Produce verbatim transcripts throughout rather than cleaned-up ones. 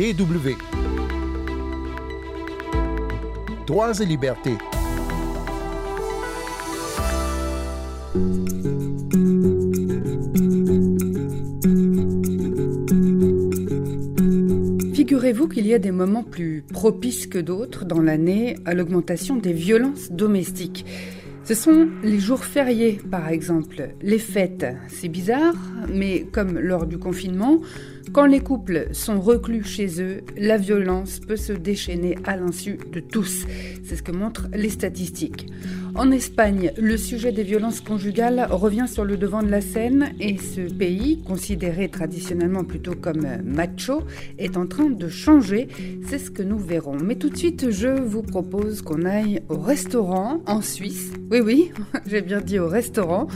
D W. Droits et libertés. Figurez-vous qu'il y a des moments plus propices que d'autres dans l'année à l'augmentation des violences domestiques. Ce sont les jours fériés, par exemple, les fêtes. C'est bizarre, mais comme lors du confinement, quand les couples sont reclus chez eux, la violence peut se déchaîner à l'insu de tous. C'est ce que montrent les statistiques. En Espagne, le sujet des violences conjugales revient sur le devant de la scène et ce pays, considéré traditionnellement plutôt comme macho, est en train de changer. C'est ce que nous verrons. Mais tout de suite, je vous propose qu'on aille au restaurant en Suisse. Oui, oui, j'ai bien dit au restaurant.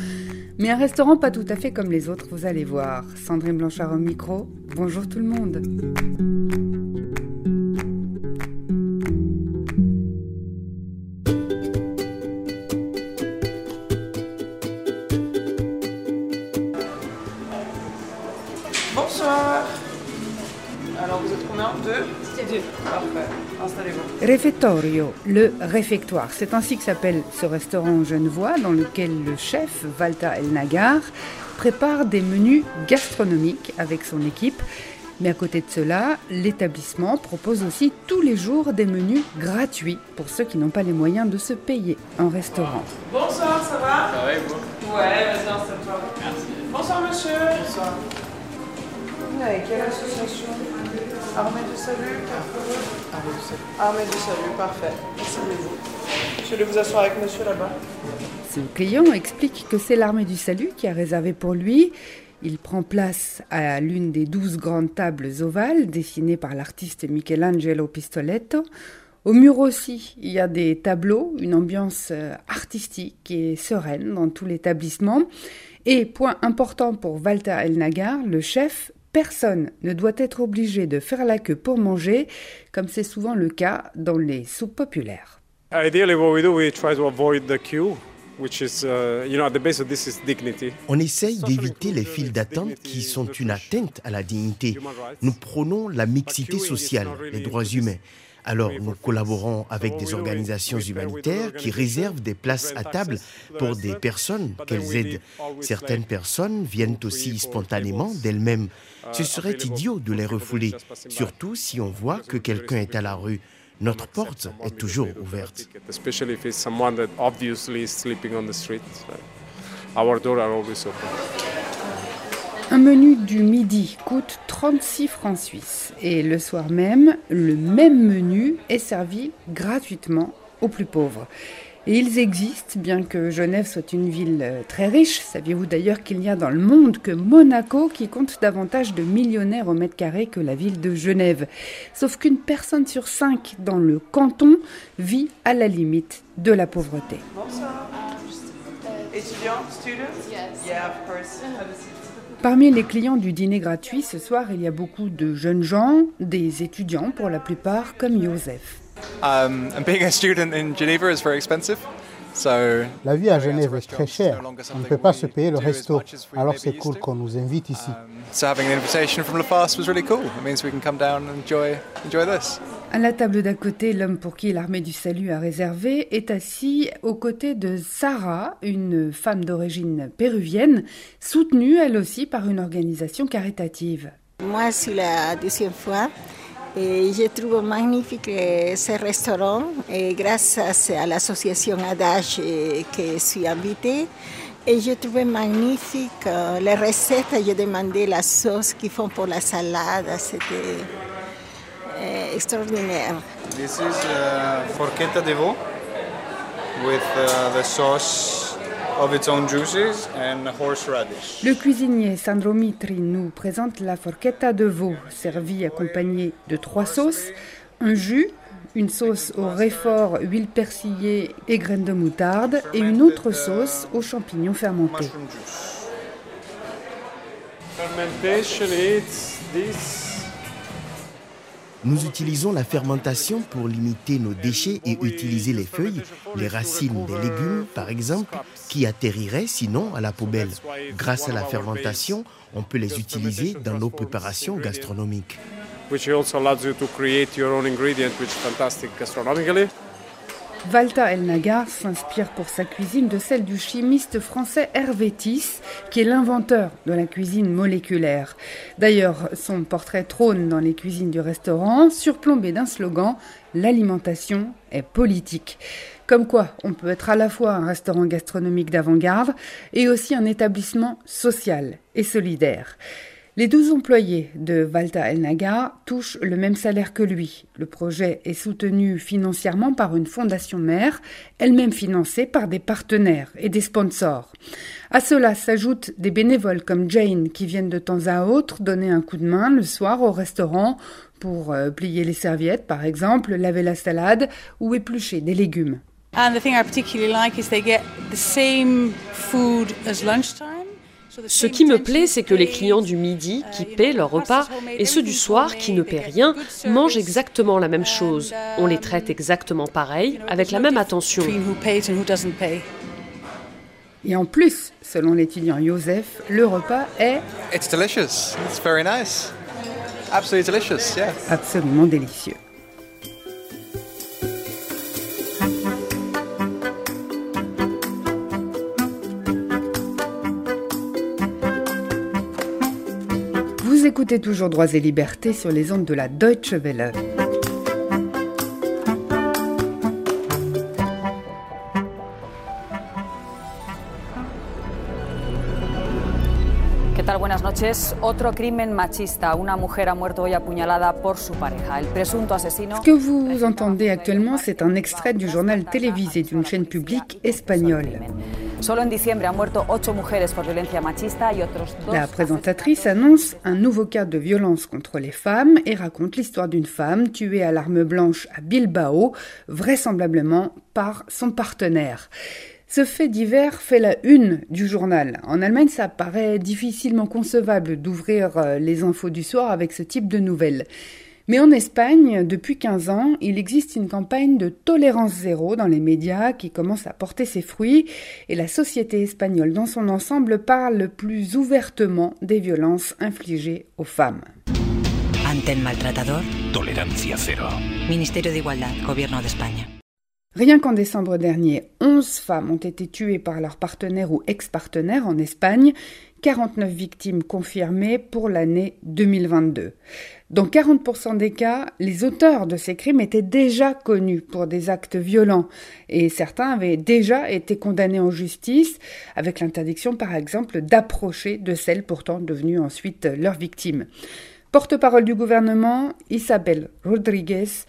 Mais un restaurant pas tout à fait comme les autres, vous allez voir. Sandrine Blanchard au micro. Bonjour tout le monde. Refettorio, le réfectoire. C'est ainsi que s'appelle ce restaurant genevois dans lequel le chef, Valta El Nagar, prépare des menus gastronomiques avec son équipe. Mais à côté de cela, l'établissement propose aussi tous les jours des menus gratuits pour ceux qui n'ont pas les moyens de se payer un restaurant. Bonsoir, ça va? Ça va et vous? Ouais, vas-y, installe-toi. Merci. Bonsoir monsieur. Bonsoir. Vous venez avec quelle association? Armée de salut, Armée de salut. Armée de salut, parfait. Asseyez-vous. Je vais vous asseoir avec monsieur là-bas. Son client explique que c'est l'armée du salut qui a réservé pour lui. Il prend place à l'une des douze grandes tables ovales dessinées par l'artiste Michelangelo Pistoletto. Au mur aussi, il y a des tableaux, une ambiance artistique et sereine dans tout l'établissement. Et point important pour Valta El Nagar, le chef, personne ne doit être obligé de faire la queue pour manger, comme c'est souvent le cas dans les soupes populaires. On essaye d'éviter les files d'attente qui sont une atteinte à la dignité. Nous prônons la mixité sociale, les droits humains. Alors, nous collaborons avec des organisations humanitaires qui réservent des places à table pour des personnes qu'elles aident. Certaines personnes viennent aussi spontanément d'elles-mêmes. Ce serait idiot de les refouler, surtout si on voit que quelqu'un est à la rue. Notre porte est toujours ouverte. Un menu du midi coûte trente-six francs suisses et le soir même, le même menu est servi gratuitement aux plus pauvres. Et ils existent, bien que Genève soit une ville très riche. Saviez-vous d'ailleurs qu'il n'y a dans le monde que Monaco qui compte davantage de millionnaires au mètre carré que la ville de Genève. Sauf qu'une personne sur cinq dans le canton vit à la limite de la pauvreté. Bonsoir. Étudiant, student? Yes. Yeah, of course. Parmi les clients du dîner gratuit, ce soir, il y a beaucoup de jeunes gens, des étudiants pour la plupart, comme Joseph. Um, being a student in Geneva is very expensive. La vie à Genève est très chère, on ne peut pas se payer le resto, alors c'est cool qu'on nous invite ici. À la table d'à côté, l'homme pour qui l'armée du salut a réservé est assis aux côtés de Sarah, une femme d'origine péruvienne, soutenue elle aussi par une organisation caritative. Moi, c'est la deuxième fois. Et je trouve magnifique ce restaurant et grâce à l'association Adage que je suis invitée. Et je trouvais magnifique les recettes. J'ai demandé la sauce qu'ils font pour la salade. C'était extraordinaire. This is uh, forchetta de veau with uh, the sauce. Of its own juices and horseradish. Le cuisinier Sandro Mitri nous présente la forchetta de veau, servie accompagnée de trois sauces, un jus, une sauce au réfort, huile persillée et graines de moutarde, et une autre sauce aux champignons fermentés. Nous utilisons la fermentation pour limiter nos déchets et utiliser les feuilles, les racines des légumes, par exemple, qui atterriraient sinon à la poubelle. Grâce à la fermentation, on peut les utiliser dans nos préparations gastronomiques. which also allows you to create your own ingredient, which is fantastic gastronomically. Valta El Nagar s'inspire pour sa cuisine de celle du chimiste français Hervé This, qui est l'inventeur de la cuisine moléculaire. D'ailleurs, son portrait trône dans les cuisines du restaurant, surplombé d'un slogan « L'alimentation est politique ». Comme quoi, on peut être à la fois un restaurant gastronomique d'avant-garde et aussi un établissement social et solidaire. Les douze employés de Valta El Nagar touchent le même salaire que lui. Le projet est soutenu financièrement par une fondation mère, elle-même financée par des partenaires et des sponsors. À cela s'ajoutent des bénévoles comme Jane qui viennent de temps à autre donner un coup de main le soir au restaurant pour plier les serviettes par exemple, laver la salade ou éplucher des légumes. And the thing I particularly like is they get the same food as lunchtime. Ce qui me plaît, c'est que les clients du midi, qui paient leur repas, et ceux du soir, qui ne paient rien, mangent exactement la même chose. On les traite exactement pareil, avec la même attention. Et en plus, selon l'étudiant Joseph, le repas est... It's delicious. It's very nice. Absolutely delicious, yeah. Absolument délicieux. Vous écoutez toujours Droits et Libertés sur les ondes de la Deutsche Welle. ¿Qué tal? Buenas noches. Otro crimen machista. Una mujer ha muerto hoy apuñalada por su pareja. El presunto asesino... Ce que vous entendez actuellement, c'est un extrait du journal télévisé d'une chaîne publique espagnole. La présentatrice annonce un nouveau cas de violence contre les femmes et raconte l'histoire d'une femme tuée à l'arme blanche à Bilbao, vraisemblablement par son partenaire. Ce fait divers fait la une du journal. En Allemagne, ça paraît difficilement concevable d'ouvrir les infos du soir avec ce type de nouvelles. Mais en Espagne, depuis quinze ans, il existe une campagne de tolérance zéro dans les médias qui commence à porter ses fruits et la société espagnole dans son ensemble parle plus ouvertement des violences infligées aux femmes. Ante el maltratador, tolerancia cero. Ministerio de Igualdad, Gobierno de España. Rien qu'en décembre dernier, onze femmes ont été tuées par leur partenaire ou ex-partenaire en Espagne, quarante-neuf victimes confirmées pour l'année deux mille vingt-deux. Dans quarante pour cent des cas, les auteurs de ces crimes étaient déjà connus pour des actes violents et certains avaient déjà été condamnés en justice, avec l'interdiction par exemple d'approcher de celles pourtant devenues ensuite leurs victimes. Porte-parole du gouvernement, Isabel Rodríguez.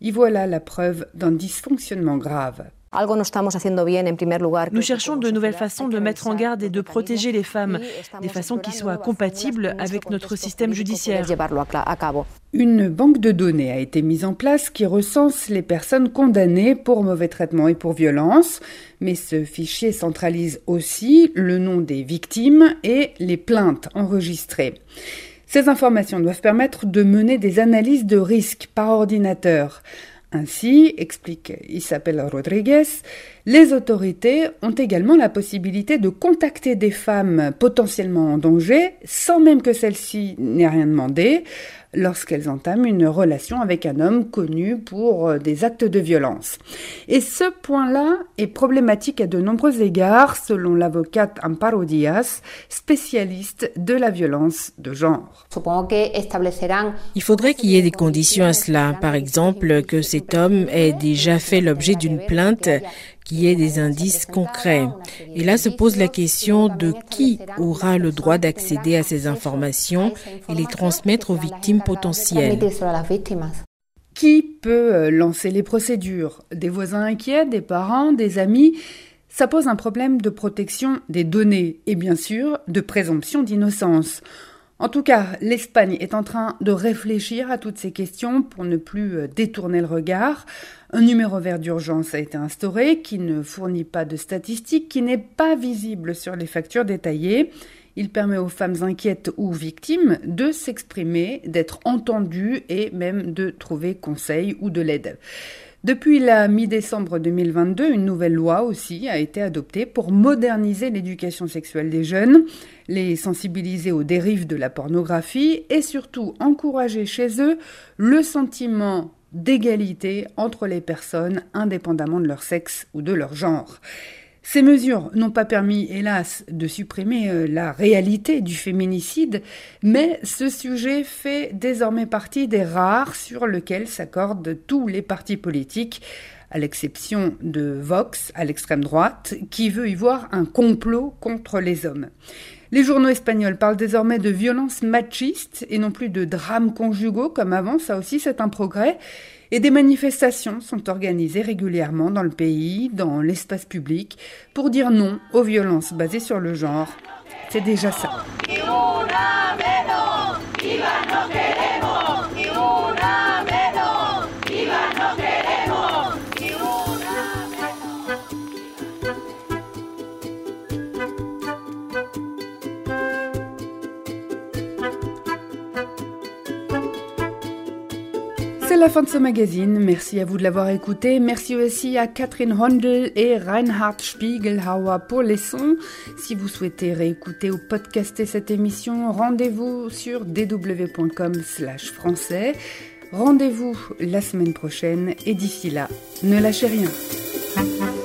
Y voilà la preuve d'un dysfonctionnement grave. Nous cherchons de nouvelles façons de mettre en garde et de protéger les femmes, des façons qui soient compatibles avec notre système judiciaire. Une banque de données a été mise en place qui recense les personnes condamnées pour mauvais traitements et pour violence, mais ce fichier centralise aussi le nom des victimes et les plaintes enregistrées. Ces informations doivent permettre de mener des analyses de risque par ordinateur. Ainsi, explique Isabel Rodríguez, les autorités ont également la possibilité de contacter des femmes potentiellement en danger, sans même que celles-ci n'aient rien demandé, lorsqu'elles entament une relation avec un homme connu pour des actes de violence. Et ce point-là est problématique à de nombreux égards, selon l'avocate Amparo Diaz, spécialiste de la violence de genre. Il faudrait qu'il y ait des conditions à cela, par exemple que cet homme ait déjà fait l'objet d'une plainte, qu'il y ait des indices concrets. Et là se pose la question de qui aura le droit d'accéder à ces informations et les transmettre aux victimes potentielles. Qui peut lancer les procédures ? Des voisins inquiets, des parents, des amis ? Ça pose un problème de protection des données et bien sûr de présomption d'innocence. En tout cas, l'Espagne est en train de réfléchir à toutes ces questions pour ne plus détourner le regard. Un numéro vert d'urgence a été instauré qui ne fournit pas de statistiques, qui n'est pas visible sur les factures détaillées. Il permet aux femmes inquiètes ou victimes de s'exprimer, d'être entendues et même de trouver conseil ou de l'aide. Depuis la mi-décembre deux mille vingt-deux, une nouvelle loi aussi a été adoptée pour moderniser l'éducation sexuelle des jeunes, les sensibiliser aux dérives de la pornographie et surtout encourager chez eux le sentiment d'égalité entre les personnes indépendamment de leur sexe ou de leur genre. Ces mesures n'ont pas permis, hélas, de supprimer la réalité du féminicide, mais ce sujet fait désormais partie des rares sur lesquels s'accordent tous les partis politiques, à l'exception de Vox, à l'extrême droite, qui veut y voir un complot contre les hommes. Les journaux espagnols parlent désormais de violences machistes et non plus de drames conjugaux comme avant, ça aussi c'est un progrès. Et des manifestations sont organisées régulièrement dans le pays, dans l'espace public, pour dire non aux violences basées sur le genre. C'est déjà ça. C'est la fin de ce magazine, merci à vous de l'avoir écouté, merci aussi à Catherine Hondel et Reinhard Spiegelhauer pour les sons. Si vous souhaitez réécouter ou podcaster cette émission, rendez-vous sur d w point com slash français. Rendez-vous la semaine prochaine et d'ici là, ne lâchez rien.